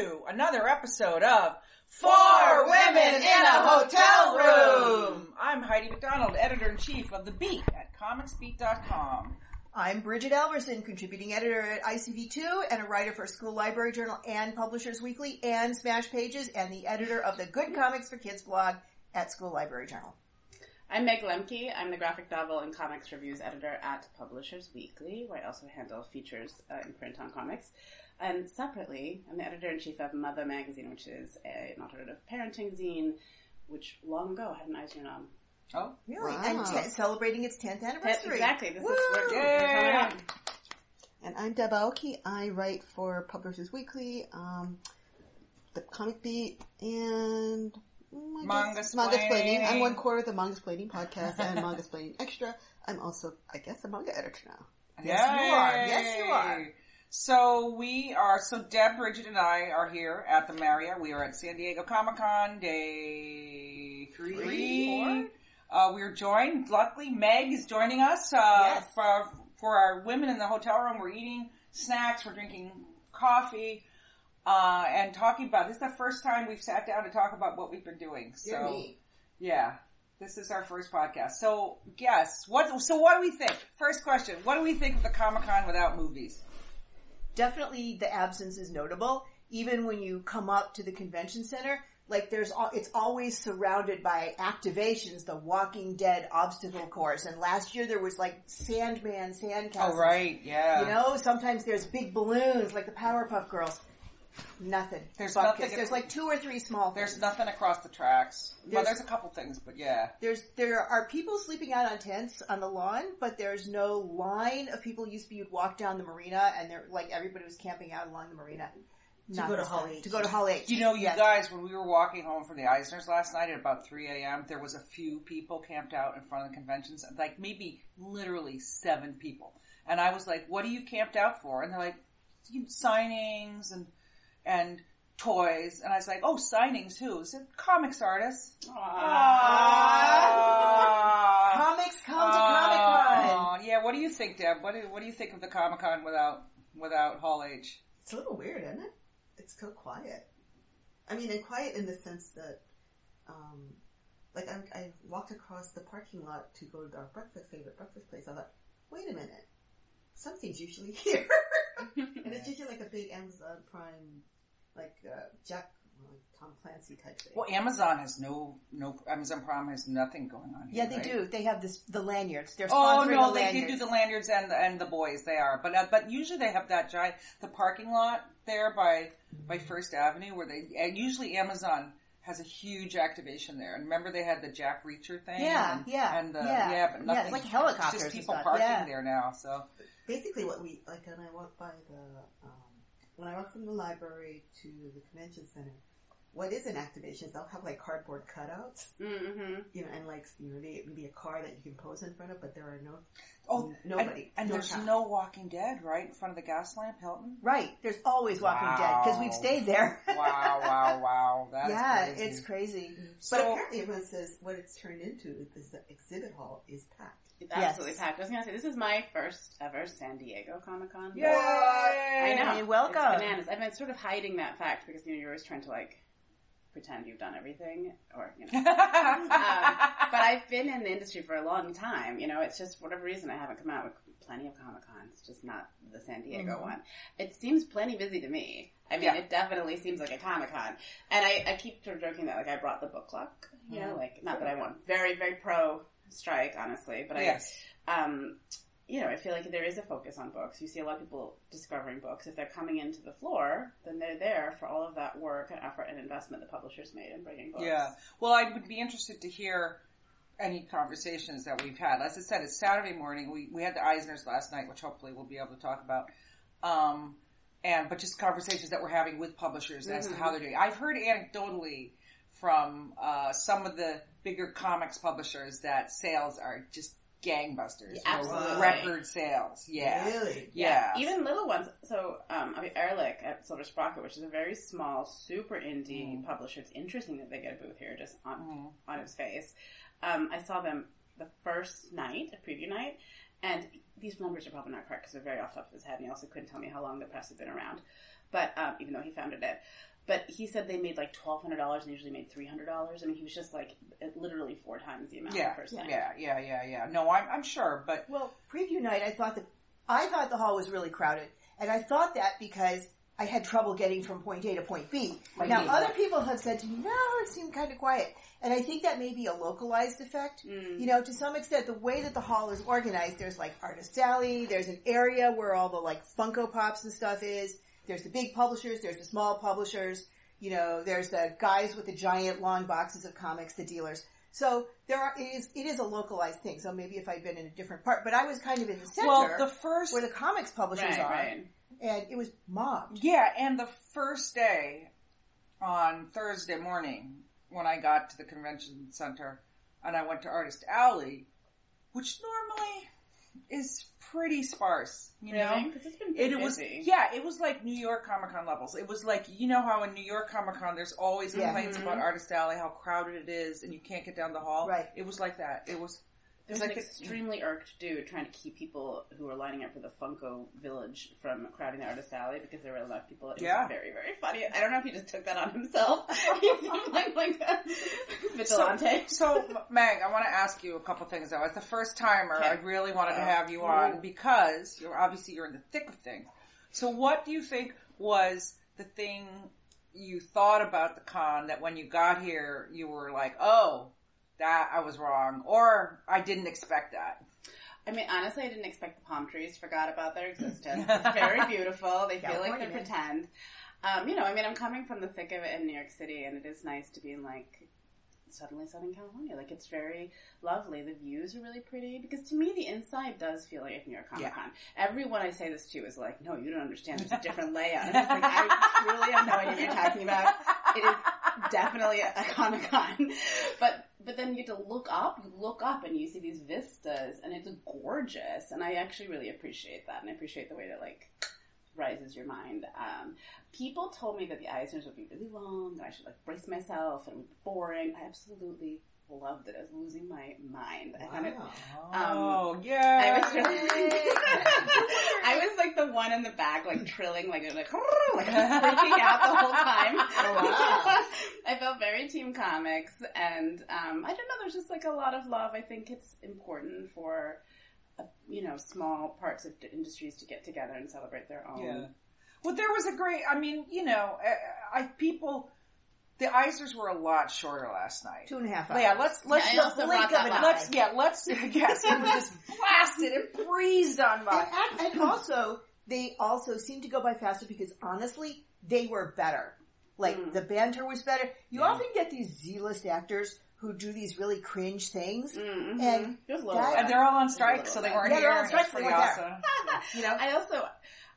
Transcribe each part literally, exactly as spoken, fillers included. to another episode of Four Women in a Hotel Room. I'm Heidi McDonald, Editor-in-Chief of The Beat at Comics Beat dot com. I'm Bridget Alverson, Contributing Editor at I C V two and a writer for School Library Journal and Publishers Weekly and Smash Pages and the editor of the Good Comics for Kids blog at School Library Journal. I'm Meg Lemke. I'm the graphic novel and comics reviews editor at Publishers Weekly, where I also handle features uh, in print on comics. And separately, I'm the editor-in-chief of Mother Magazine, which is a, an alternative parenting zine, which long ago had an Eisner nom. Oh, really? Wow. And t- celebrating its tenth anniversary. Exactly. This Woo! is where yeah. And I'm Deb Aoki. I write for Publishers Weekly, um, the Comic Beat, and... Manga-splaining. I'm one quarter of the Manga-splaining podcast and Manga-splaining Extra. I'm also, I guess, a manga editor now. Yes, Yay. you are. Yes, you are. So we are, so Deb, Bridget, and I are here at the Marriott. We are at San Diego Comic-Con day three. three four. Uh, we're joined, luckily Meg is joining us, uh, yes. for, for our women in the hotel room. We're eating snacks, we're drinking coffee. Uh, and talking about, this is the first time we've sat down to talk about what we've been doing. So, yeah, this is our first podcast. So, yes, what, so what do we think? First question, what do we think of the Comic-Con without movies? Definitely the absence is notable. Even when you come up to the convention center, like there's, all, it's always surrounded by activations, the Walking Dead obstacle course. And last year there was like Sandman, Sandcastles. Oh, right, yeah. You know, sometimes there's big balloons like the Powerpuff Girls. Nothing. There's Buckets. nothing. There's like two or three small things. There's nothing across the tracks. There's, well, there's a couple things, but yeah. There's There are people sleeping out on tents on the lawn, but there's no line of people. Used to be you'd walk down the marina, and they're like everybody was camping out along the marina. To go to Hall H. To go to Hall H. You know, you yes. guys, when we were walking home from the Eisners last night at about three a.m., there was a few people camped out in front of the conventions, like maybe literally seven people. And I was like, what are you camped out for? And they're like, signings and... and toys, and I was like, oh, signings, who? I said, comics artists. Aww. Aww. Comics come Aww. to Comic-Con. Yeah, what do you think, Deb? What do, what do you think of the Comic-Con without without Hall H? It's a little weird, isn't it? It's so quiet. I mean, and quiet in the sense that, um, like, I, I walked across the parking lot to go to our breakfast, favorite breakfast place. I thought, wait a minute, something's usually here. And it's usually like a big Amazon Prime, like uh, Jack, like Tom Clancy type thing. Well, Amazon has no, no, Amazon Prime has nothing going on here. Yeah, they right? do. They have this, the lanyards. They're sponsoring the lanyards. Oh, no, the they, they do the lanyards and, and the boys. They are. But uh, but usually they have that giant, the parking lot there by, by First Avenue where they, and usually Amazon has a huge activation there. And remember they had the Jack Reacher thing? Yeah, and, yeah. And the, yeah. yeah, but nothing. Yeah, it's like helicopters. It's just people parking yeah. there now, so. Basically what we, like when I walk by the, um, when I walk from the library to the convention center, what is an activation is they'll have like cardboard cutouts, mm-hmm. you know, and like, you know, it would be a car that you can pose in front of, but there are no, oh, nobody. And, and no there's count. no Walking Dead, right? In front of the gas lamp, Hilton? Right. There's always Walking wow. Dead, because we've stayed there. wow, wow, wow. That yeah, is crazy. it's crazy. So, but apparently everyone says what it's turned into is the exhibit hall is packed. It's absolutely yes. packed. I was going to say, this is my first ever San Diego Comic-Con. Yay! I know. Hey, welcome. It's bananas. I've been sort of hiding that fact because, you know, you're always trying to, like, pretend you've done everything or, you know. um, but I've been in the industry for a long time. You know, it's just whatever reason I haven't come out with plenty of Comic-Cons, just not the San Diego mm-hmm. one. It seems plenty busy to me. I mean, yeah. it definitely seems like a Comic-Con. And I, I keep sort of joking that, like, I brought the book cluck. You mm-hmm. know, like, not that I want very, very pro- strike, honestly, but I, yes. um, you know, I feel like there is a focus on books. You see a lot of people discovering books. If they're coming into the floor, then they're there for all of that work and effort and investment the publishers made in bringing books. Yeah. Well, I would be interested to hear any conversations that we've had. As I said, it's Saturday morning. We, we had the Eisners last night, which hopefully we'll be able to talk about. Um, and, but just conversations that we're having with publishers mm-hmm. as to how they're doing. I've heard anecdotally from uh, some of the bigger comics publishers that sales are just gangbusters. Yeah, absolutely. Record sales. Yeah. Really? Yeah. yeah. Even little ones. So, um, I mean, Ehrlich at Silver Sprocket, which is a very small, super indie mm. publisher. It's interesting that they get a booth here just on, mm. on its face. Um, I saw them the first night, a preview night, and these numbers are probably not correct because they're very off the top of his head, and he also couldn't tell me how long the press had been around. But um, even though he founded it. But he said they made like twelve hundred dollars and usually made three hundred dollars. I mean, he was just like literally four times the amount yeah, the first night. Yeah, yeah, yeah, yeah. No, I'm, I'm sure, but... Well, preview night, I thought, the, I thought the hall was really crowded. And I thought that because I had trouble getting from point A to point B. Right. Now, other people have said to me, no, it seemed kind of quiet. And I think that may be a localized effect. Mm. You know, to some extent, the way that the hall is organized, there's like Artist Alley, there's an area where all the like Funko Pops and stuff is. There's the big publishers, there's the small publishers, you know, there's the guys with the giant long boxes of comics, the dealers. So there are, it is, it is a localized thing. So maybe if I'd been in a different part, but I was kind of in the center well, the first, where the comics publishers right, are right. and it was mobbed. Yeah. And the first day on Thursday morning when I got to the convention center and I went to Artist Alley, which normally is pretty sparse, you know? Really? 'Cause it's been pretty it, it was, busy. Yeah, it was like New York Comic Con levels. It was like, you know how in New York Comic Con there's always complaints yeah. mm-hmm. about Artist Alley, how crowded it is, and you can't get down the hall. Right. It was like that. It was... There's like an extremely irked dude trying to keep people who were lining up for the Funko Village from crowding the Artist Alley because there were a lot of people. It was yeah. very, very funny. I don't know if he just took that on himself. He seemed like, like a vigilante. So, so, Meg, I want to ask you a couple things, though. As the first timer, okay. I really wanted to have you on because you're obviously you're in the thick of things. So what do you think was the thing you thought about the con that when you got here, you were like, oh... that I was wrong, or I didn't expect that. I mean, honestly, I didn't expect the palm trees. Forgot about their existence. It's very beautiful. They feel like they pretend. Um, you know, I mean, I'm coming from the thick of it in New York City, and it is nice to be in, like, suddenly Southern California. Like, it's very lovely. The views are really pretty. Because to me, the inside does feel like New York Comic Con. Yeah. Everyone I say this to is like, no, you don't understand. There's a different layout. And it's like, I really have no idea what you're talking about. It is definitely a, a Comic Con. But... But then you get to look up, you look up and you see these vistas and it's gorgeous. And I actually really appreciate that. And I appreciate the way that like rises your mind. Um, people told me that the Eisners would be really long and I should like brace myself and it would be boring. I absolutely loved it. I was losing my mind. Wow. I found it, um, oh, yeah. I was really, I was like the one in the back, like trilling, like, like, like freaking out the whole time. Oh, wow. I felt very team comics, and um, I don't know. There's just like a lot of love. I think it's important for uh, you know small parts of d- industries to get together and celebrate their own. Yeah. Well, there was a great. I mean, you know, I, I people. The Eisners were a lot shorter last night. Two and a half hours. Yeah, let's let's yeah, just blink of it. Let's yeah, let's guess it was just blasted and breezed on by. And, and also, they also seemed to go by faster because honestly, they were better. Like, mm. the banter was better. You yeah. often get these Z-list actors who do these really cringe things. Mm-hmm. And, that, and they're all on strike, so they weren't yeah, here. They're all on strike, so they weren't there. You know? I also,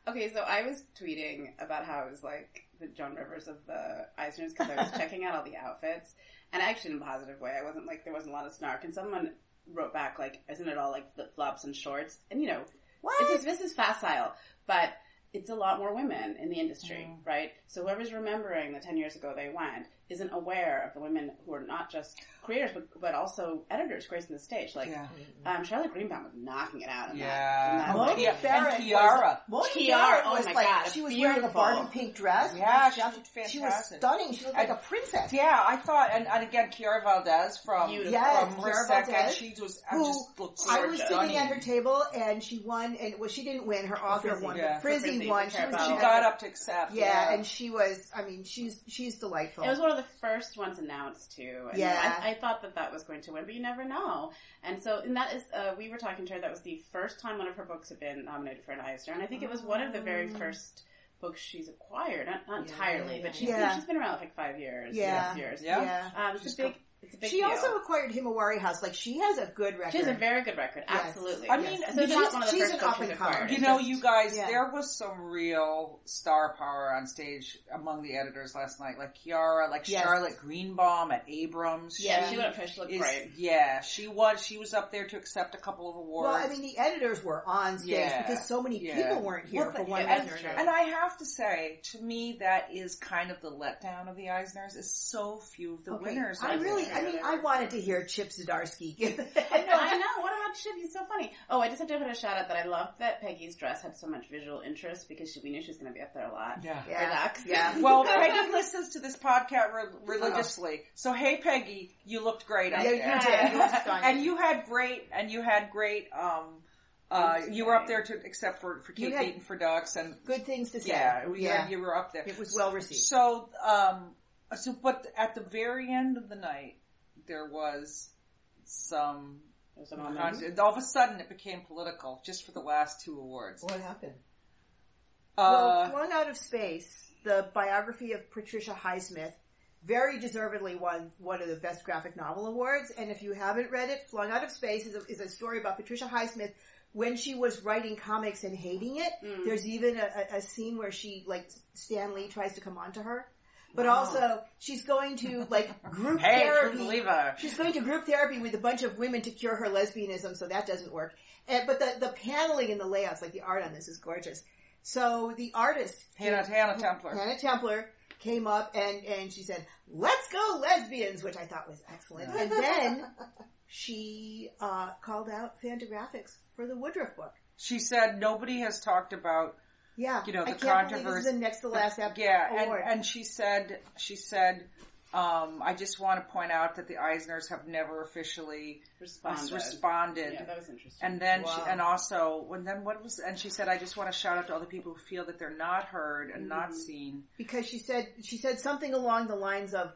okay, so I was tweeting about how I was like the Joan Rivers of the Eisners because I was checking out all the outfits. And actually in a positive way, I wasn't like, there wasn't a lot of snark. And someone wrote back like, isn't it all like flip-flops and shorts? And you know, what? It's, this is facile, but... it's a lot more women in the industry, mm. right? So whoever's remembering that ten years ago they went isn't aware of the women who are not just creators, but, but also editors gracing the stage. Like, yeah. um, Charlotte Greenbaum was knocking it out in yeah. that. Moni yeah. Barrett. And Kiara. Moni Kiara, oh was my like, God, she was beautiful. Wearing a Barbie pink dress. Yeah, she, she looked fantastic. She was stunning. She looked and, like a princess. Yeah, I thought, and, and again, Kiara Valdez from, yes, from Kiara she was, I just looked so I was stunning. Sitting at her table and she won, and well, she didn't win, her author Frizzy, won, yeah. but Frizzy One. She, was, she got up to accept. Yeah, yeah, and she was, I mean, she's she's delightful. It was one of the first ones announced, too. And yeah. I, I thought that that was going to win, but you never know. And so, and that is, uh, we were talking to her, that was the first time one of her books had been nominated for an Eisner, and I think it was one of the very first books she's acquired. Not, not yeah, entirely, yeah, but she's, yeah. been, she's been around like five years, yeah. six years. Yeah. yeah. Um, she's a big... It's a big she deal. Also acquired Himawari House. Like, she has a good record. She has a very good record. Yes. Absolutely. I mean, yes. so she's, not one of the she's first an up-and-comer. You know, you guys, yeah. there was some real star power on stage among the editors last night. Like Kiara, like yes. Charlotte Greenbaum at Abrams. Yeah, she, she went up she looked is, great. Yeah, she was, she was up there to accept a couple of awards. Well, I mean, the editors were on stage yeah. because so many yeah. people weren't here well, for the, one yeah, reason or another. And I have to say, to me, that is kind of the letdown of the Eisners, is so few of the okay. winners. I really I mean, whatever. I wanted to hear Chip Zdarsky give it. I know, I know. What about Chip? He's so funny. Oh, I just have to put a shout out that I loved that Peggy's dress had so much visual interest because she, we knew she was going to be up there a lot. Yeah. Yeah. yeah. Well, Peggy listens to this podcast re- religiously. Oh. So, hey, Peggy, you looked great up yeah, there. Yeah, you did. You looked fun. And you had great, and you had great, um, Uh, you were up there to, except for, for Kate Beaton for Ducks and... Good things to say. Yeah, we yeah. Had, you were up there. It was well received. So, um, so, but at the very end of the night, there was some... Was it all of a sudden it became political, just for the last two awards. What happened? Uh, well, Flung Out of Space, the biography of Patricia Highsmith, very deservedly won one of the Best Graphic Novel Awards, and if you haven't read it, Flung Out of Space is a, is a story about Patricia Highsmith when she was writing comics and hating it. Mm. There's even a, a scene where she, like, Stan Lee tries to come on to her. But wow. also, she's going to, like, group hey, therapy. True believer. She's going to group therapy with a bunch of women to cure her lesbianism, so that doesn't work. And, but the, the paneling and the layouts, like the art on this is gorgeous. So the artist... Hannah, came, Hannah Templer. Hannah Templer came up and, and she said, "Let's go lesbians," which I thought was excellent. Yeah. And then... She uh, called out Fantagraphics for the Woodruff book. She said nobody has talked about, yeah, you know, the I can't controversy. This is the next to last episode. Yeah, award. And, and she said, she said, um, I just want to point out that the Eisners have never officially responded. responded. Yeah, that was interesting. And then, wow. she, and also, and then what was? And she said, I just want to shout out to all the people who feel that they're not heard and mm-hmm. not seen. Because she said, she said something along the lines of,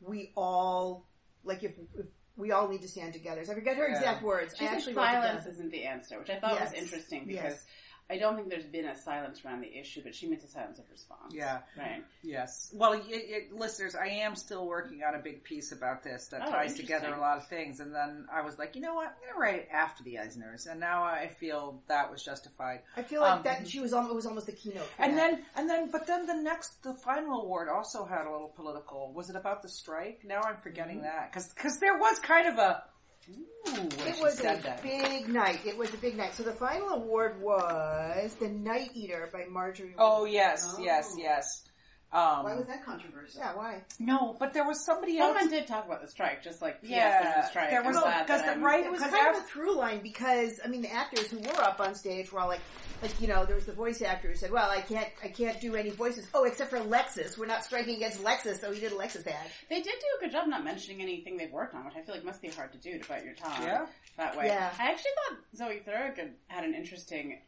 "We all like if." if We all need to stand together. So I forget her yeah. exact words. She I said silence isn't the answer, which I thought yes. was interesting because yes. I don't think there's been a silence around the issue, but she meant a silence of response. Yeah. Right. Yes. Well, it, it, listeners, I am still working on a big piece about this that oh, ties together a lot of things. And then I was like, you know what? I'm going to write it after the Eisners. And now I feel that was justified. I feel like um, that she was almost, it was almost the keynote. And that. then, and then, but then the next, the final award also had a little political. Was it about the strike? Now I'm forgetting mm-hmm. that. Cause, cause there was kind of a, Ooh, it was a that. big night. It was a big night. So the final award was The Night Eater by Marjorie. Oh, yes, oh. yes, yes. Um, why was that controversial? Yeah, why? No, but there was somebody Someone else. Someone did talk about the strike, just like, yeah, the strike. There was, because the right, it was kind after- of a through line because, I mean, the actors who were up on stage were all like, like, you know, there was the voice actor who said, well, I can't, I can't do any voices. Oh, except for Lexus. We're not striking against Lexus, so he did a Lexus ad. They did do a good job not mentioning anything they've worked on, which I feel like must be hard to do to bite your tongue yeah. that way. Yeah. I actually thought Zoe Thurick had an interesting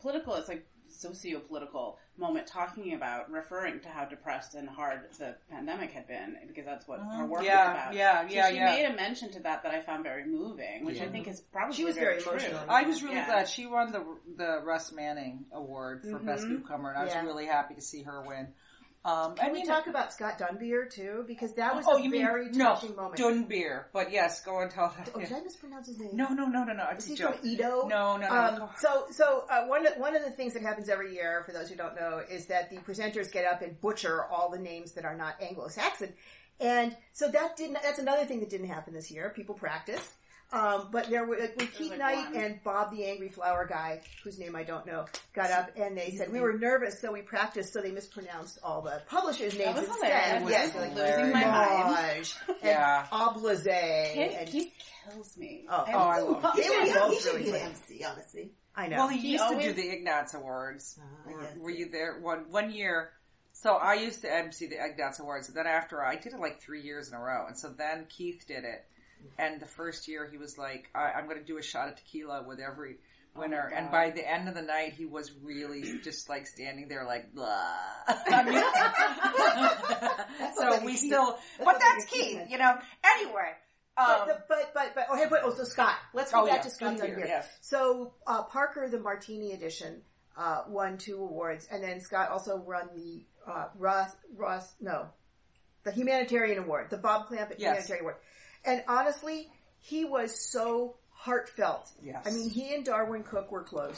political, it's like socio-political moment talking about, referring to how depressed and hard the pandemic had been, because that's what mm-hmm. her work yeah, was about. Yeah, yeah, so she yeah. made a mention to that that I found very moving, which yeah. I think is probably She was very, very emotional. I was really yeah. glad. She won the the Russ Manning Award for mm-hmm. Best Newcomer, and I was yeah. really happy to see her win. Um, Can I mean, we talk about Scott Dunbier, too? Because that was oh, a you very mean, touching no, moment. Dunbier. But yes, go and tell that. Oh, did I mispronounce his name? No, no, no, no, no. It's Is he from Edo? No, no, no. Um, no. So, so uh, one, one of the things that happens every year, for those who don't know, is that the presenters get up and butcher all the names that are not Anglo-Saxon. And so that didn't, that's another thing that didn't happen this year. People practiced. Um, but there were, like, with Keith like Knight one. and Bob the Angry Flower Guy, whose name I don't know, got up and they said, we were nervous, so we practiced, so they mispronounced all the publishers' names that was instead. Was yes, like losing my mind. And yeah. Oblisé. Keith kills me. Oh, oh, I love him. He was really good M C, honestly. I know. Well, he, he used always... to do the Ignatz Awards. Oh, were, were you there one, one year? So I used to M C the Ignatz Awards, and then after I did it like three years in a row, and so then Keith did it. And the first year he was like, I, I'm going to do a shot of tequila with every winner. Oh and by the end of the night, he was really just like standing there like, blah. so we still, that's but that's Keith, you know. Anyway. Um, but, but, but, but, oh, but, oh, so Scott. Let's go oh, back yeah, to Scott here. Yes. So uh, Parker, the Martini edition, uh, won two awards. And then Scott also won the uh, Ross, Ross, no, the Humanitarian Award, the Bob Clampett yes. Humanitarian Award. And honestly, he was so heartfelt. Yes. I mean, he and Darwin Cook were close,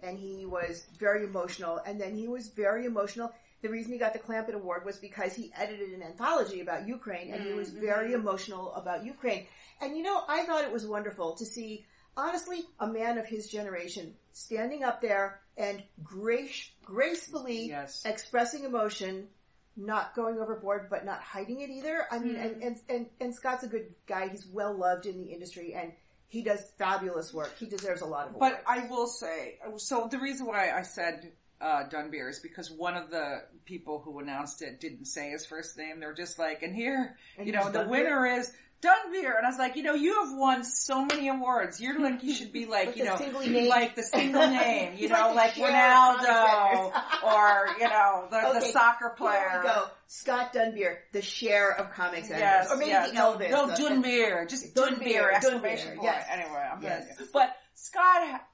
and he was very emotional, and then he was very emotional. The reason he got the Clampett Award was because he edited an anthology about Ukraine, and he was very emotional about Ukraine. And, you know, I thought it was wonderful to see, honestly, a man of his generation standing up there and grace- gracefully yes. expressing emotion not going overboard, but not hiding it either. I mean, mm-hmm. and, and, and, and Scott's a good guy. He's well loved in the industry, and he does fabulous work. He deserves a lot of awards. But I will say, so the reason why I said uh, Dunbier is because one of the people who announced it didn't say his first name. They're just like, and here, and you know, the Dunbier. winner is Dunbier. And I was like, you know, you have won so many awards. You're like, you should be like, you know, like the single name, you know, like, like Ronaldo or, you know, the, okay, the soccer player. There we go. Scott Dunbier, the share of comics. Yes, or maybe yes. the Elvis. No, no Dunbier. Just Dunbier. Exclamation point. Anyway, I'm yes. gonna, but Scott ha-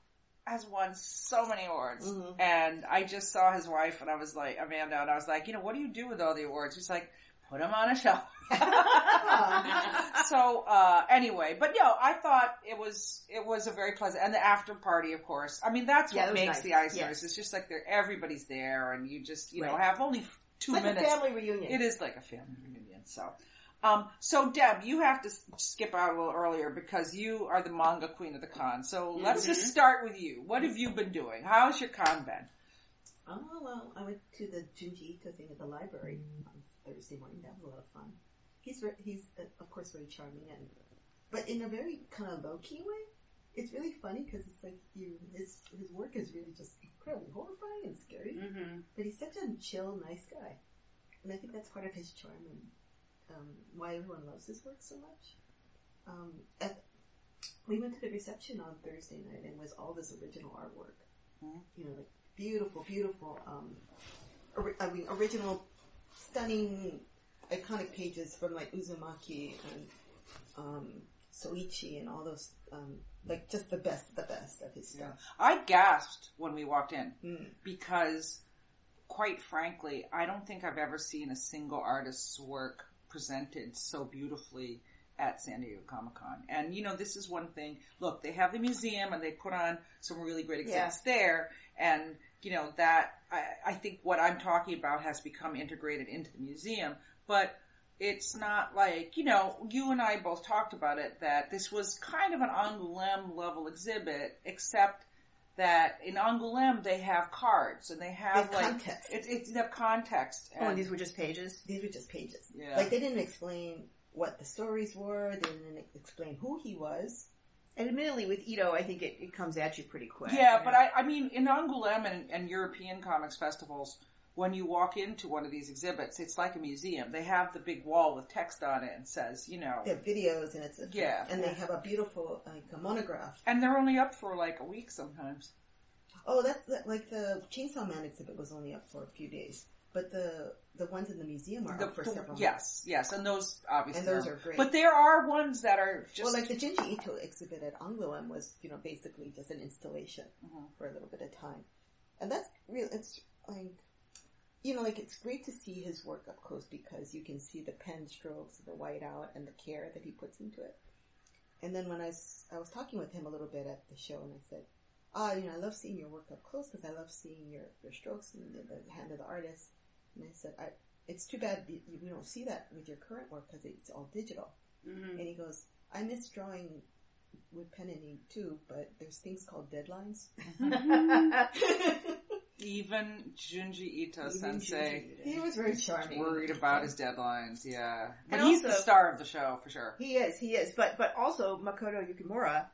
has won so many awards. Mm-hmm. And I just saw his wife and I was like, Amanda, and I was like, you know, what do you do with all the awards? She's like, put them on a shelf. So, uh, anyway, but no, I thought it was, it was a very pleasant, and the after party, of course. I mean, that's yeah, what makes nice. the Eisners. Yes. It's just like they're, everybody's there and you just, you right. know, have only two it's minutes. It's like a family reunion. It is like a family reunion, so. Um, so Deb, you have to skip out a little earlier because you are the manga queen of the con. So mm-hmm. let's just start with you. What have you been doing? How's your con been? Oh, well, I went to the Junji Ito thing at the library on Thursday morning. That was a lot of fun. He's, re- he's uh, of course, very charming, and but in a very kind of low-key way. It's really funny because it's like you, his his work is really just incredibly horrifying and scary, mm-hmm. but he's such a chill, nice guy. And I think that's part of his charm and um, why everyone loves his work so much. Um, at, we went to the reception on Thursday night, and it was all this original artwork. Mm-hmm. You know, like beautiful, beautiful, um, or, I mean, original, stunning, iconic pages from like Uzumaki and um, Soichi and all those, um, like just the best, the best of his stuff. Yeah. I gasped when we walked in mm. because, quite frankly, I don't think I've ever seen a single artist's work presented so beautifully at San Diego Comic-Con. And you know, this is one thing. Look, they have the museum and they put on some really great exhibits yeah. there, and you know that I, I think what I'm talking about has become integrated into the museum. But it's not like, you know, you and I both talked about it, that this was kind of an Angoulême level exhibit, except that in Angoulême they have cards and they have, they have like, context. It, it, they have context. And, oh, and these were just pages? These were just pages. Yeah. Like they didn't explain what the stories were, they didn't explain who he was. And admittedly, with Ito, I think it, it comes at you pretty quick. Yeah, you know? But I, I mean, in Angoulême and, and European comics festivals, when you walk into one of these exhibits, it's like a museum. They have the big wall with text on it and says, you know... They have videos and it's... A, yeah. And they have a beautiful, like, a monograph. And they're only up for, like, a week sometimes. Oh, that's... That, like, the Chainsaw Man exhibit was only up for a few days. But the the ones in the museum are the, up for the, several yes, months. Yes, yes. And those, obviously... And those are, are great. But there are ones that are just... Well, like the Junji Ito exhibit at Angoulême was, you know, basically just an installation mm-hmm. for a little bit of time. And that's real... It's, like... You know, like, it's great to see his work up close because you can see the pen strokes, the whiteout, and the care that he puts into it. And then when I was, I was talking with him a little bit at the show, and I said, ah, oh, you know, I love seeing your work up close because I love seeing your, your strokes and the hand of the artist. And I said, I, it's too bad you, you don't see that with your current work because it's all digital. Mm-hmm. And he goes, I miss drawing with pen and ink too, but there's things called deadlines. Even Junji Ito sensei, he was very charming. Worried about his deadlines, yeah. But and he's also, the star of the show for sure. He is, he is. But but also Makoto Yukimura,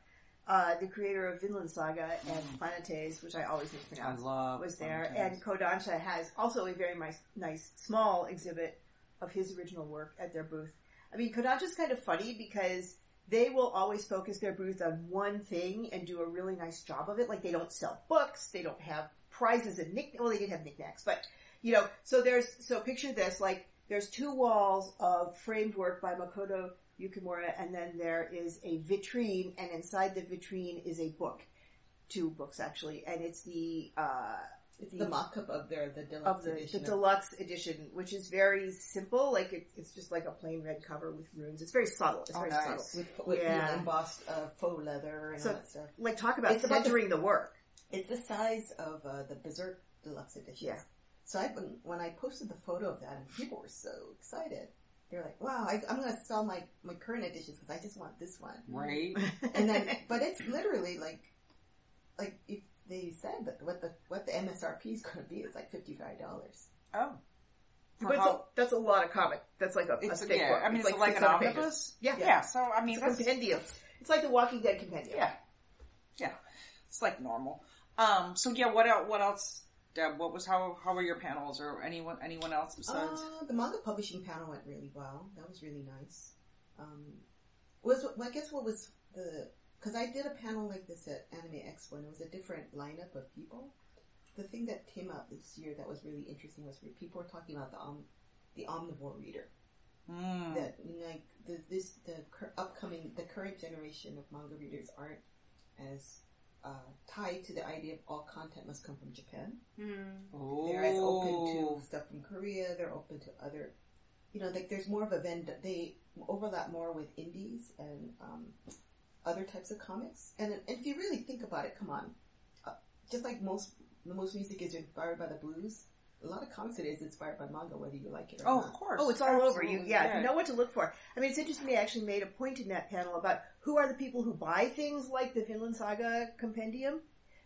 uh, the creator of Vinland Saga and mm. Planetes, which I always mispronounce, I love was there. Planetes. And Kodansha has also a very nice, nice small exhibit of his original work at their booth. I mean, Kodansha's kind of funny because they will always focus their booth on one thing and do a really nice job of it. Like they don't sell books, they don't have prizes and knick well they did have knickknacks, but you know, so there's so picture this, like there's two walls of framed work by Makoto Yukimura, and then there is a vitrine, and inside the vitrine is a book, two books actually, and it's the uh it's the, the mock-up of their the deluxe of the, edition. The deluxe edition, which is very simple, like it, it's just like a plain red cover with runes. It's very subtle. It's oh, very nice. subtle with, with yeah. the embossed uh, faux leather and so, all that stuff. Like talk about it's centering about the, the work. It's the size of uh, the Berserk Deluxe Edition. Yeah. So I, when I posted the photo of that, and people were so excited. They were like, wow, I, I'm going to sell my, my current editions because I just want this one. Right. And then, but it's literally like, like if they said that what the, what the M S R P is going to be is like fifty-five dollars. Oh. But it's a, that's a lot of comic. That's like a, it's a thick yeah, book. I mean, it's, it's like, like an omnibus. Yeah. yeah, yeah. So I mean, it's that's a compendium. It's like the Walking Dead compendium. Yeah, yeah. It's like normal. Um. So yeah, what else? What else? Deb, what was how? How were your panels? Or anyone? Anyone else besides? Uh, the manga publishing panel went really well. That was really nice. Um. Was well, I guess what was the because I did a panel like this at Anime Expo and it was a different lineup of people. The thing that came out this year that was really interesting was people were talking about the om, the omnivore reader. Mm. That like the this the cur- upcoming the current generation of manga readers aren't as uh, tied to the idea of all content must come from Japan. Mm. Oh. They're as open to stuff from Korea. They're open to other, you know, like there's more of a Venn. They overlap more with indies and um, other types of comics. And, and if you really think about it, come on, uh, just like most. Most music is inspired by the blues. A lot of comics it is inspired by manga, whether you like it or oh, not. Oh, of course. Oh, it's all Absolutely. over. You, yeah, yeah, you know what to look for. I mean, it's interesting. They actually made a point in that panel about who are the people who buy things like the Vinland Saga compendium.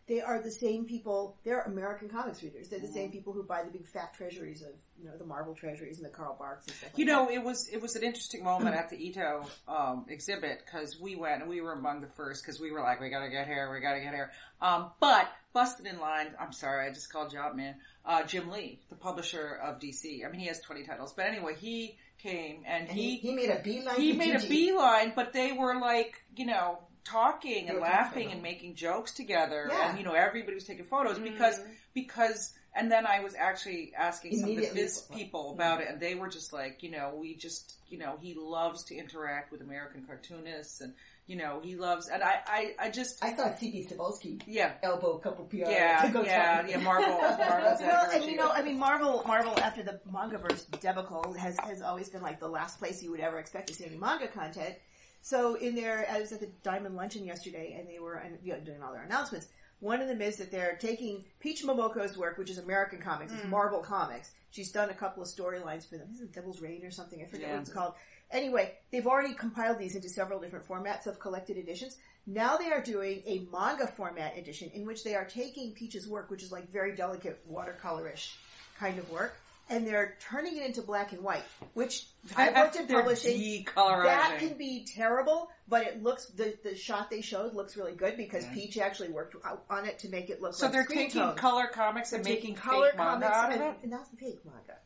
They are the same people. They're American comics readers. They're the mm. same people who buy the big fat treasuries of, you know, the Marvel treasuries and the Carl Barks and stuff like that. You know, that. it was it was an interesting moment at the Ito um, exhibit because we went and we were among the first because we were like, we gotta get here, we gotta get here. Um, but busted in line. I'm sorry, I just called you out, man. Uh, Jim Lee, the publisher of D C. I mean, he has twenty titles, but anyway, he came and, and he, he made a beeline. He made G G. a beeline, but they were like, you know. talking and laughing and making jokes together yeah. and, you know, everybody was taking photos mm. because, because, and then I was actually asking some of the biz people about mm. it and they were just like, you know, we just, you know, he loves to interact with American cartoonists and, you know, he loves, and I, I, I just... I thought C B Cebulski. Yeah. Elbow a couple P R. Yeah, yeah, yeah, yeah, Marvel. Marvel's well, and you know, I mean, Marvel, Marvel after the Mangaverse debacle has, has always been like the last place you would ever expect to see any manga content. So in there, I was at the Diamond Luncheon yesterday, and they were you know, doing all their announcements. One of them is that they're taking Peach Momoko's work, which is American comics, mm. it's Marvel Comics. She's done a couple of storylines for them. This is Devil's Reign or something. I forget yeah. what it's called. Anyway, they've already compiled these into several different formats of collected editions. Now they are doing a manga format edition in which they are taking Peach's work, which is like very delicate watercolorish kind of work. And they're turning it into black and white, which I worked in publishing. That can be terrible, but it looks the the shot they showed looks really good because yeah. Peach actually worked on it to make it look. So like they're taking tones. color comics they're and making color fake comics manga out of it, and that's fake manga.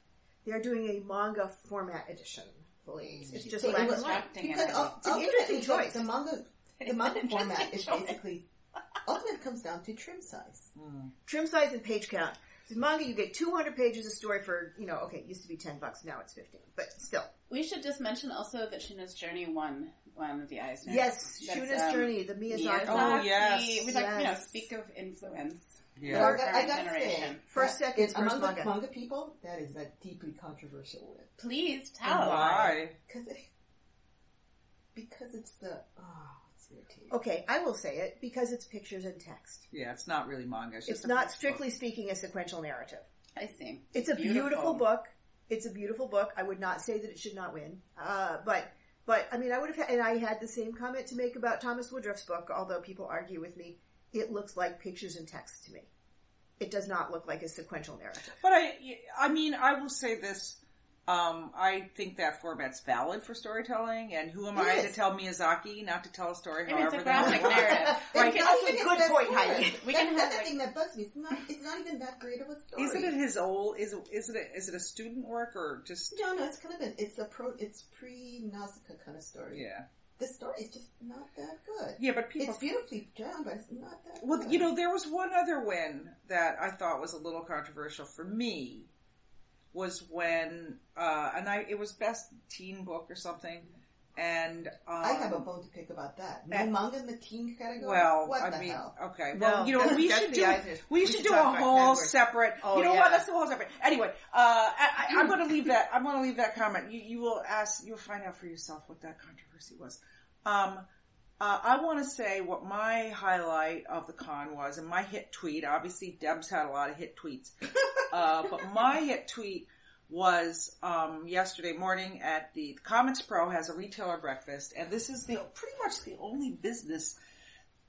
They're doing a manga format edition, please. It's just black and white because uh, it's an interesting choice. The manga, the manga format is basically ultimately comes down to trim size, mm. trim size and page count. In manga, you get two hundred pages a story for, you know, okay, it used to be ten bucks, now it's fifteen, but still. We should just mention also that Shuna's Journey won one of the Eisners. Yes, That's, Shuna's um, Journey, the Miyazaki. Oh, yes. We, we like, yes. you know, speak of influence. Yeah. But I got to say, first second, it's among manga. the manga people, that is a deeply controversial win. Please tell us. Why? Because it, because it's the... Oh. Okay, I will say it because it's pictures and text. Yeah, it's not really manga. It's, it's not strictly book. speaking a sequential narrative. I see. It's, it's a beautiful. beautiful book. It's a beautiful book. I would not say that it should not win. Uh, but, but I mean, I would have, had, and I had the same comment to make about Thomas Woodruff's book, although people argue with me. It looks like pictures and text to me. It does not look like a sequential narrative. But I, I mean, I will say this. Um, I think that format's valid for storytelling, and who am it I is. to tell Miyazaki not to tell a story however they want? It's a graphic narrative. Right. That's a good point, Heidi. We that, can that's have the thing that bugs me. It's not, it's not even that great of a story. Isn't it his old, is, is it a, is it a student work or just... No, no, it's kind of a, it's a pro, it's pre-Nausicaa kind of story. Yeah. The story is just not that good. Yeah, but people... It's beautifully drawn, but it's not that well, good. Well, you know, there was one other win that I thought was a little controversial for me. Was when, uh, and I, it was best teen book or something, and, um... I have a bone to pick about that. No manga in the teen category? Well, what I the mean, hell? okay. Well, no, you know, we should, do, we, we should do, we should do a whole separate, oh, you know yeah. what, that's a whole separate. Anyway, uh, I, I, I'm gonna leave that, I'm gonna leave that comment. You, you will ask, you'll find out for yourself what that controversy was. Um, uh, I wanna say what my highlight of the con was, and my hit tweet, obviously Deb's had a lot of hit tweets. Uh, but my hit tweet was, um, yesterday morning at the Comics Pro has a retailer breakfast, and this is the, pretty much the only business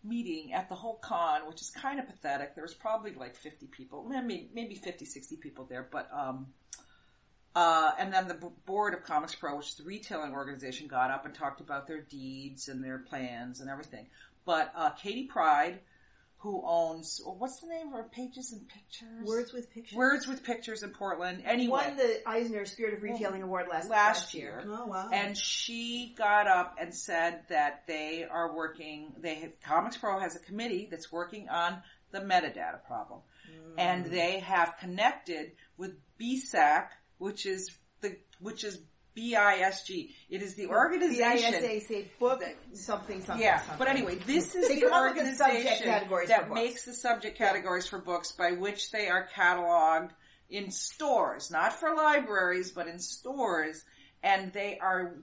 meeting at the whole con, which is kind of pathetic. There was probably like fifty people, maybe, maybe fifty, sixty people there, but, um, Uh, and then the board of Comics Pro, which is the retailing organization, got up and talked about their deeds and their plans and everything. But uh, Katie Pride, who owns, well, what's the name of her? Pages and Pictures? Words with Pictures. Words with Pictures in Portland. Anyway. Won the Eisner Spirit of Retailing well, Award last, last year. year. Oh, wow. And she got up and said that they are working, they have, Comics Pro has a committee that's working on the metadata problem. Mm. And they have connected with B S A C, which is the, which is B I S G. It is the organization. B I S A C book something, something, yeah. something. But anyway, this is the organization that makes the subject categories for books by which they are cataloged in stores, not for libraries, but in stores. And they are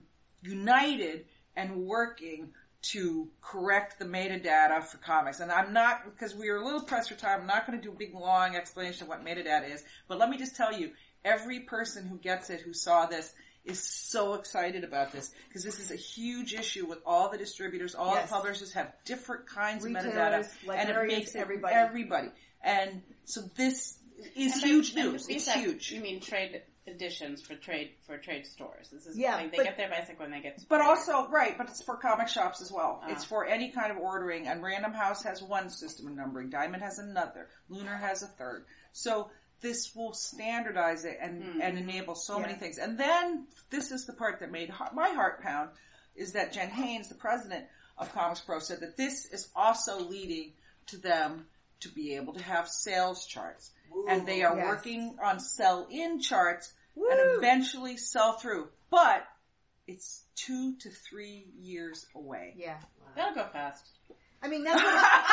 united and working to correct the metadata for comics. And I'm not, because we are a little pressed for time, I'm not going to do a big long explanation of what metadata is, but let me just tell you, every person who gets it, who saw this, is so excited about this, because this is a huge issue with all the distributors, all yes. the publishers have different kinds Retailers, of metadata, and it makes it everybody. everybody. And so this is and huge then, news. It's that, huge. You mean trade editions for trade for trade stores? This is yeah, like they but, get their basic when they get. To but trade. also right, but it's for comic shops as well. Oh. It's for any kind of ordering. And Random House has one system of numbering. Diamond has another. Lunar has a third. So. This will standardize it and, mm. and enable so yeah. many things. And then this is the part that made my heart pound, is that Jen Haynes, the president of Comics Pro, said that this is also leading to them to be able to have sales charts. Ooh, and they are yes. working on sell-in charts Woo. and eventually sell-through. But it's two to three years away. Yeah. Wow. That'll go fast. I mean, that's what...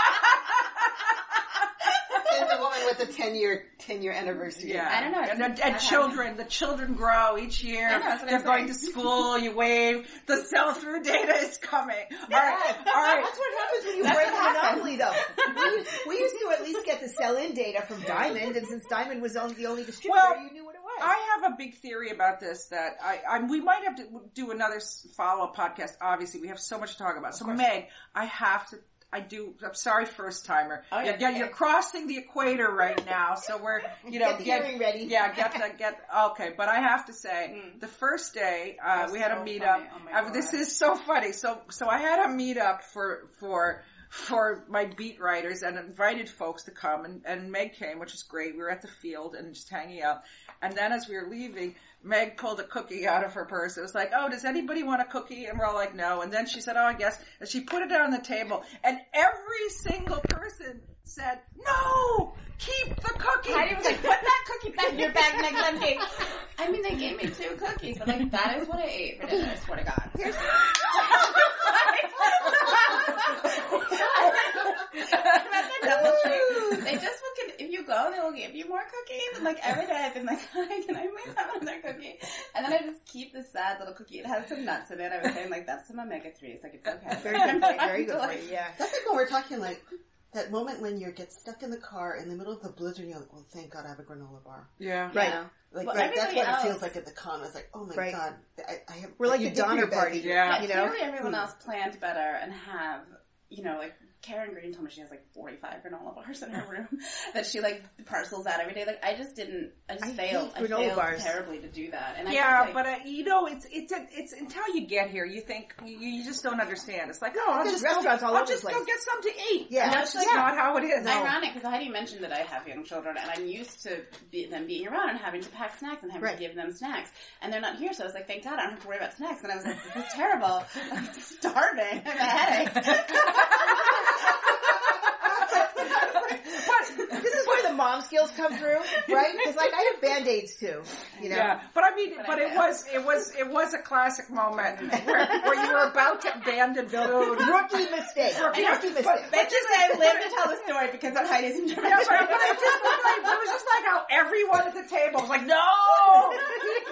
the woman with the ten-year ten-year anniversary. Yeah. I don't know. And, and children, the children grow each year. Know, They're I'm going saying. to school. You wave. The sell-through data is coming. Yes. All right, all right. That's what happens when you That's break the monopoly, though. We, we used to at least get the sell-in data from Diamond, and since Diamond was only the only distributor, well, you knew what it was. I have a big theory about this that I, I we might have to do another follow-up podcast. Obviously, we have so much to talk about. Of so, course. Meg, I have to. I do. I'm sorry, first timer. Oh, yeah, yeah, yeah, you're crossing the equator right now, so we're you know get the get, hearing ready. Yeah, get the, get okay. But I have to say, mm. the first day uh, we had so a meetup. Oh, uh, this is so funny. So so I had a meetup for for for my beat writers and invited folks to come, and, and Meg came, which is great. We were at the field and just hanging out, and then as we were leaving, Meg pulled a cookie out of her purse. It was like, oh, does anybody want a cookie? And we're all like, no. And then she said, oh, I guess. And she put it on the table. And every single person said, no, keep the cookie. I was like, put that cookie back in your bag, Meg Lundy. I mean, they gave me two cookies. I'm like, that is what I ate for dinner, I swear to God. Here's They just will, if you go, they will give you more cookies. And like every day I've been like, hi, can I please have another cookie? And then I just keep this sad little cookie. It has some nuts in it. I was saying like, that's some omega threes. Like, it's okay. Very good, very good for you, yeah. That's like when we're talking like, that moment when you get stuck in the car in the middle of the blizzard and you're like, well, thank God I have a granola bar. Yeah. Right. Yeah. Like, well, right, that's what else. It feels like at the con. It's like, oh my right. God. I, I have, We're like a Donner party. Yeah. yeah you know? Clearly everyone else planned better and have, you know, like, Karen Green told me she has like forty-five granola bars in her room that she like parcels out every day. Like I just didn't, I just I failed. I failed bars. terribly to do that. And yeah, I like, but uh, you know, it's it's it's until you get here, you think you, you just don't understand. It's like, oh, I'll just restaurants go, all I'll over just place. go get something to eat. Yeah, and that's like, yeah. not how it is. No. Ironic because Heidi mentioned that I have young children and I'm used to be, them being around and having to pack snacks and having right. to give them snacks, and they're not here. So I was like, thank God I don't have to worry about snacks. And I was like, this is terrible. I'm starving. I have a headache. This is where the mom skills come through, right? Because like I have band-aids too, you know. Yeah, but I mean, but, but I it know. was, it was, it was a classic moment where, where you were about to abandon food. Rookie mistake. Rookie, rookie mistake. But, but just I live to tell the story because I'm Heidi's in trouble. Yeah, but, but it just was like it was just like how everyone at the table was like, no, eat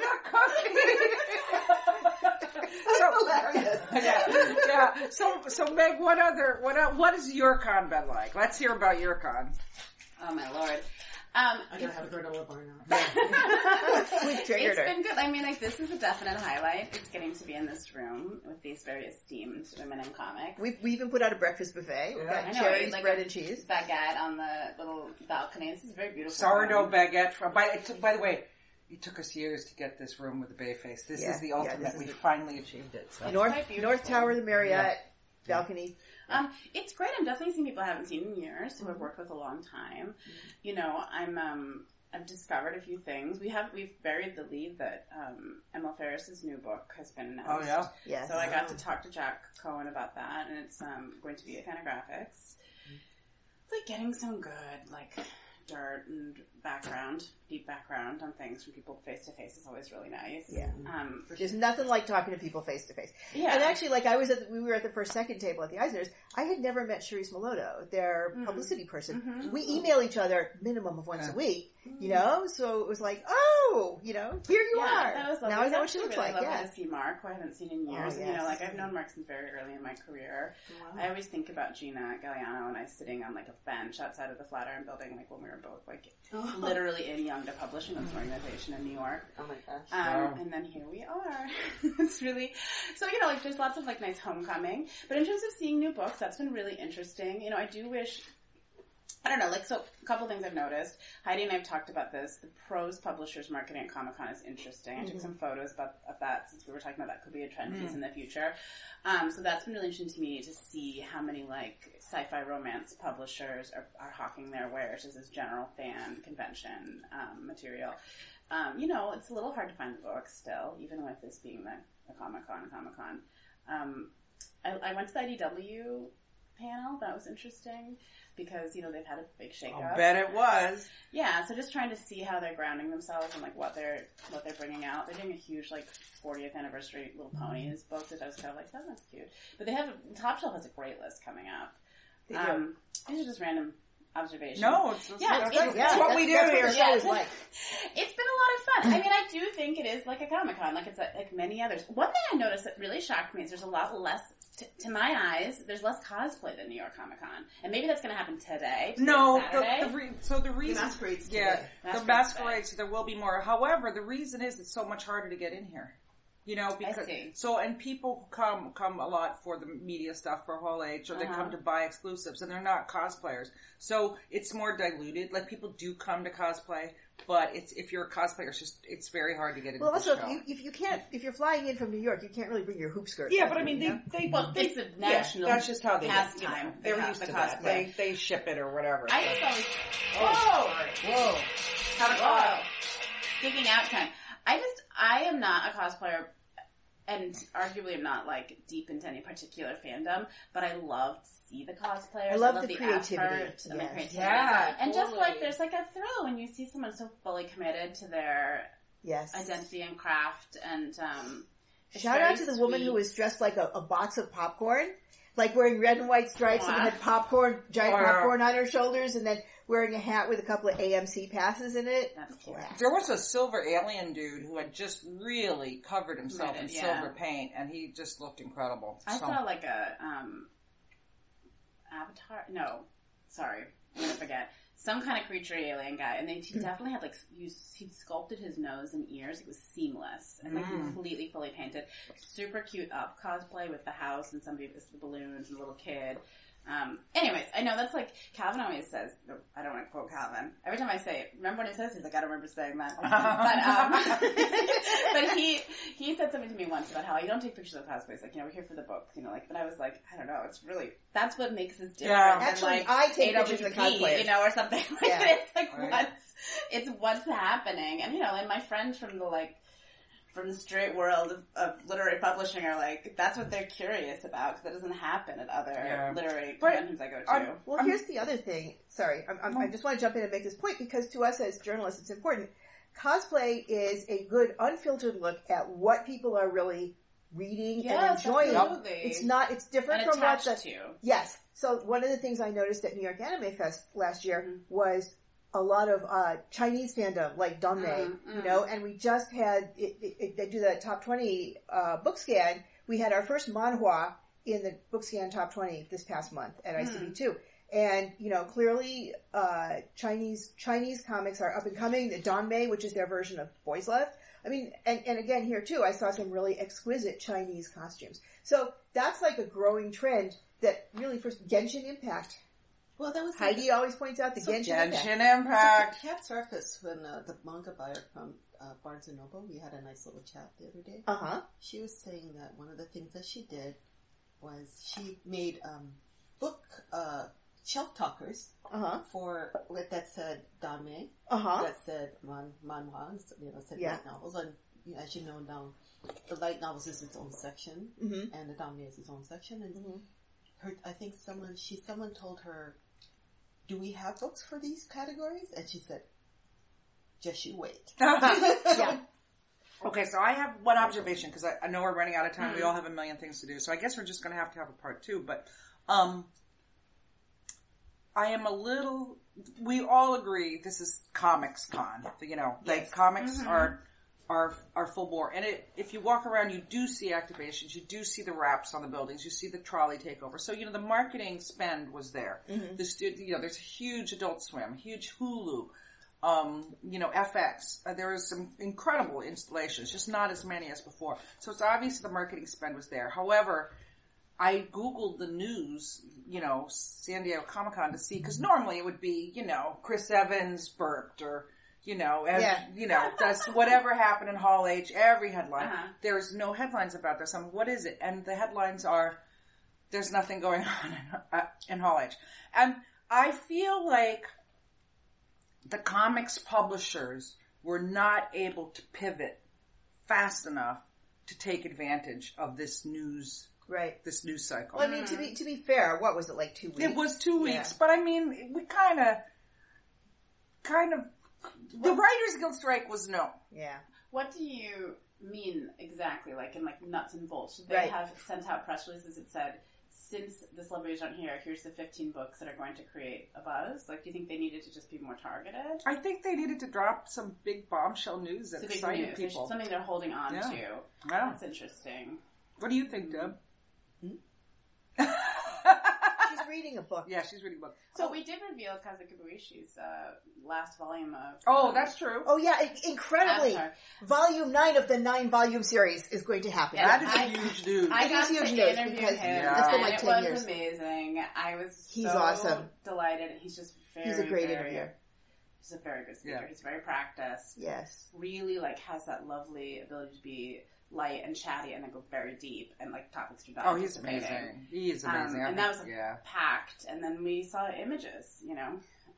the cookie. So hilarious. Yeah, yeah. So, so Meg, what other, what, what is your con been like? Let's hear about your con. Oh my lord. Um, I gotta have a granola bar now. It's been good. I mean, like, this is a definite highlight. It's getting to be in this room with these very esteemed women in comics. We've, we even put out a breakfast buffet. We've yeah. got know, cherries, like bread, and cheese. Baguette on the little balcony. This is very beautiful. Sourdough room. baguette. From, by, by the way, It took us years to get this room with the bay face. This yeah, is the ultimate. Yeah, is we the, finally achieved it. So. North, North Tower, the Marriott, yeah. balcony. Yeah. Um, it's great. I'm definitely seeing people I haven't seen in years who mm-hmm. I've worked with a long time. Mm-hmm. You know, I'm, um, I've discovered a few things. We have, we've buried the lead that, um, Emil Ferris's new book has been announced. Oh yeah? Yes. So I got to talk to Jack Cohen about that, and it's, um, going to be at Fantagraphics. Mm-hmm. Like getting some good, like, dirt and background, deep background on things from people face to face is always really nice. Yeah. Um, there's nothing like talking to people face to face. Yeah. And actually, like I was at, the, we were at the first second table at the Eisners. I had never met Cherise Meloto, their mm-hmm. publicity person. Mm-hmm. We email each other minimum of once yeah. a week, you know? So it was like, oh, you know, here you yeah, are. That was lovely. Now I know what she looks really like. Yeah. To see Mark, who I haven't seen in years. Oh, yes. You know, like I've known Mark since very early in my career. Wow. I always think about Gina Galliano and I sitting on like a bench outside of the Flatiron Building, like when we were both like oh. literally in Young to Publishing, an organization in New York. Oh my gosh. Um, wow. And then here we are. It's really, so you know, like there's lots of like nice homecoming. But in terms of seeing new books, that's been really interesting. You know, I do wish, I don't know, like so a couple things I've noticed. Heidi and I have talked about this. The prose publishers marketing at Comic-Con is interesting. Mm-hmm. I took some photos about, of that since we were talking about that could be a trend mm-hmm. piece in the future. Um, so that's been really interesting to me to see how many like sci-fi romance publishers are, are hawking their wares as this general fan convention um, material. Um, you know, it's a little hard to find the book still, even with this being the, the Comic-Con, Comic-Con. Um, I, I went to the I D W panel. That was interesting. Because, you know, they've had a big shakeup. I bet it was. Yeah, so just trying to see how they're grounding themselves and, like, what they're what they're bringing out. They're doing a huge, like, fortieth anniversary Little Ponies book that I was kind of like, oh, that's cute. But they have, Top Shelf has a great list coming up. Um, these are just random observations. No, it's, it's, yeah, it's, it's, it's yeah, what we do here. It's yeah. like. It's been a lot of fun. I mean, I do think it is like a Comic-Con, like it's a, like many others. One thing I noticed that really shocked me is there's a lot less... T- to my eyes, there's less cosplay than New York Comic Con, and maybe that's going to happen today. today no, the, the re- so the reason the masquerades, yeah, masquerades the masquerades, today. There will be more. However, the reason is it's so much harder to get in here, you know. Because so and people come come a lot for the media stuff for Hall H, or uh-huh. they come to buy exclusives, and they're not cosplayers, so it's more diluted. Like people do come to cosplay. But it's if you're a cosplayer, it's just it's very hard to get into. Well, also the show. If, you, if you can't, if you're flying in from New York, you can't really bring your hoop skirt. Yeah, but I mean, they, they, they well, they, it's a national. Yeah, that's just how they pastime. They're they used to that. They they ship it or whatever. I just always whoa whoa how to whoa digging out time. I just I am not a cosplayer. And arguably I'm not, like, deep into any particular fandom, but I love to see the cosplayers. I love, I love the, the creativity. Effort, yes. the creativity. Yeah, and totally. Just, like, there's, like, a thrill when you see someone so fully committed to their yes. identity and craft. And um, shout out to the sweet. Woman who was dressed like a, a box of popcorn, like wearing red and white stripes wow. and had popcorn, giant wow. popcorn on her shoulders, and then... wearing a hat with a couple of A M C passes in it. That's cute. There was a silver alien dude who had just really covered himself it, in yeah. silver paint, and he just looked incredible. I so. saw like a um, avatar. No, sorry, I'm gonna forget. Some kind of creature alien guy, and they, he definitely had like you, he sculpted his nose and ears. It was seamless and like mm. completely fully painted. Super cute up cosplay with the house and somebody with the balloons and a little kid. Um, anyways, I know that's like, Calvin always says, I don't want to quote Calvin. Every time I say it, remember when he says, he's like, I don't remember saying that. But, um, but he, he said something to me once about how you don't take pictures of cosplays. Like, you know, we're here for the books, you know, like, but I was like, I don't know, it's really, that's what makes this different. Yeah. Actually, like, I take A W P, pictures of cosplays. You know, or something like yeah. that. It's like, right. what's, it's what's happening. And you know, and my friends from the like, from the straight world of, of literary publishing are like, that's what they're curious about, because that doesn't happen at other yeah. literary but conventions I go to. I'm, well, I'm, here's the other thing. Sorry, I'm, I'm, I just want to jump in and make this point, because to us as journalists, it's important. Cosplay is a good, unfiltered look at what people are really reading yes, and enjoying. Absolutely. It's not, it's different and from what the... to. Yes. So one of the things I noticed at New York Anime Fest last year mm-hmm. was... a lot of uh Chinese fandom, like Dunmei, mm-hmm. you know, and we just had, it, it, it, they do the top twenty uh book scan. We had our first manhwa in the book scan top twenty this past month at I C V two. Mm. And, you know, clearly uh Chinese Chinese comics are up and coming. The Dunmei, which is their version of Boys Love. I mean, and, and again here too, I saw some really exquisite Chinese costumes. So that's like a growing trend that really first Genshin Impact. Well, that was Heidi like, always points out the so Genshin Impact. Genshin Impact. So Cat Sarkis, when uh, the manga buyer from uh, Barnes and Noble, we had a nice little chat the other day. Uh huh. She was saying that one of the things that she did was she made um, book uh, shelf talkers uh-huh. for that said Danmei, uh-huh. that said man manhwas, you know, said yeah. light novels, and you know, as you know now, the light novels is its own section, mm-hmm. and the Danmei is its own section, and. Mm-hmm. Her, I think someone, she, someone told her, do we have books for these categories? And she said, just you wait. Yeah. Okay, so I have one observation, because I, I know we're running out of time. Mm-hmm. We all have a million things to do. So I guess we're just going to have to have a part two. But um, I am a little, we all agree this is Comics Con. You know, yes. like comics mm-hmm. are... Are, are full bore. And it, if you walk around, you do see activations, you do see the wraps on the buildings, you see the trolley takeover. So, you know, the marketing spend was there. Mm-hmm. The stu- you know, there's a huge Adult Swim, huge Hulu, um, you know, F X. Uh, there was some incredible installations, just not as many as before. So it's obvious the marketing spend was there. However, I Googled the news, you know, San Diego Comic-Con to see, because normally it would be, you know, Chris Evans burped or... You know, as, yeah. you know, that's whatever happened in Hall H, every headline. Uh-huh. There's no headlines about this. I'm, what is it? And the headlines are, there's nothing going on in, uh, in Hall H. And I feel like the comics publishers were not able to pivot fast enough to take advantage of this news Right. This news cycle. Well, I mean, mm-hmm. to be, to be fair, what was it, like two weeks? It was two weeks. Yeah. But I mean, we kind of, kind of, the Writers Guild strike was no. Yeah. What do you mean exactly? Like in like nuts and bolts? They right. have sent out press releases that said, since the celebrities aren't here, here's the fifteen books that are going to create a buzz. Like, do you think they needed to just be more targeted? I think they needed to drop some big bombshell news that excited news. people. There's something they're holding on yeah. to. Yeah. That's interesting. What do you think, Deb? Mm-hmm. She's reading a book. Yeah, she's reading a book. So oh. we did reveal Kazuki Buishi's uh, last volume of... Oh, um, that's true. Oh, yeah. Incredibly. Avatar. Volume nine of the nine-volume series is going to happen. And that is I, a huge news. I got huge to news interview because him. Yeah. It's been like ten years. It was amazing. I was He's so awesome. delighted. He's just very, He's a great very, interviewer. He's a very good speaker. Yeah. He's very practiced. Yes. Really, like, has that lovely ability to be... light and chatty, and then go very deep, and like topics to dive into. Oh, he's amazing! He is amazing, um, and that was yeah. packed. And then we saw images, you know,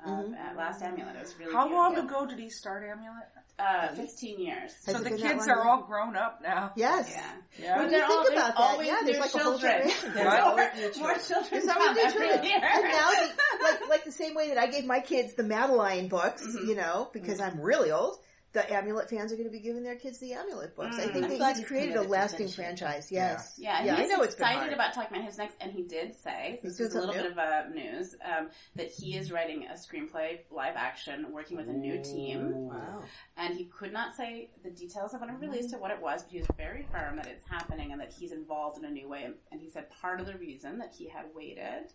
um, mm-hmm. at Last Amulet. It was really how beautiful. Long ago did he start Amulet? Uh, Fifteen years. Has so the kids are all grown up now. Yes. Yeah. yeah. But they're all, think about that. Yeah, there's like children. a whole generation. There's always new children. More children come every year. And now, the, like, like the same way that I gave my kids the Madeline books, mm-hmm. you know, because mm-hmm. I'm really old. The Amulet fans are going to be giving their kids the Amulet books. Mm. I think that he's created a lasting franchise. Yes. Yeah, yeah and yeah, he's I know excited about talking about his next, and he did say, this is a little new. bit of uh, news, um, that he is writing a screenplay, live action, working with a new team. Wow. And he could not say the details of when it released or what it was, but he was very firm that it's happening and that he's involved in a new way. And he said part of the reason that he had waited...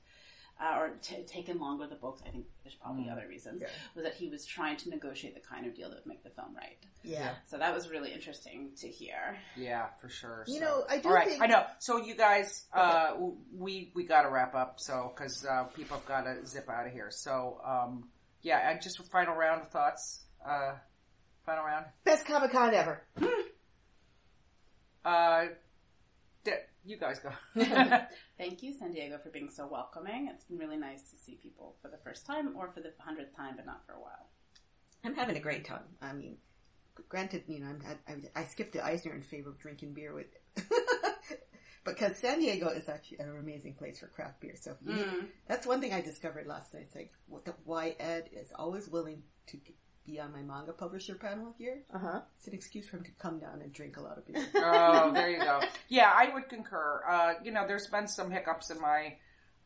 Uh, or t- taken longer the books, I think there's probably mm. other reasons, yeah. was that he was trying to negotiate the kind of deal that would make the film right. Yeah. So that was really interesting to hear. Yeah, for sure. You so. know, I do All right, think... I know. So you guys, uh, okay. we we got to wrap up, so, because uh, people have got to zip out of here. So, um, yeah, and just a final round of thoughts. Uh, final round. Best Comic-Con ever. uh... You guys go. Thank you, San Diego, for being so welcoming. It's been really nice to see people for the first time or for the hundredth time, but not for a while. I'm having a great time. I mean, granted, you know, I'm, I, I skipped the Eisner in favor of drinking beer with, because San Diego is actually an amazing place for craft beer. So mm. you, that's one thing I discovered last night. It's like why Ed is always willing to be on my manga publisher panel here. Uh-huh. It's an excuse for him to come down and drink a lot of beer. Oh, there you go. Yeah, I would concur. Uh, you know, there's been some hiccups in my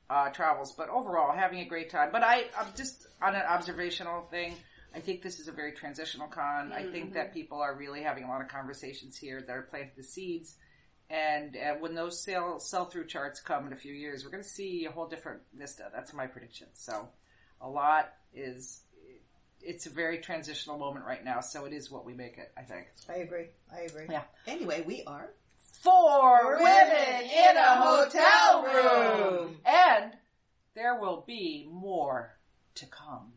uh, travels, but overall, having a great time. But I, I'm just on an observational thing. I think this is a very transitional con. Mm-hmm. I think that people are really having a lot of conversations here that are planting the seeds. And uh, when those sell, sell-through charts come in a few years, we're going to see a whole different vista. That's my prediction. So a lot is... It's a very transitional moment right now, so it is what we make it, I think. I agree. I agree. Yeah. Anyway, we are... Four Women in a Hotel Room! And There will be more to come.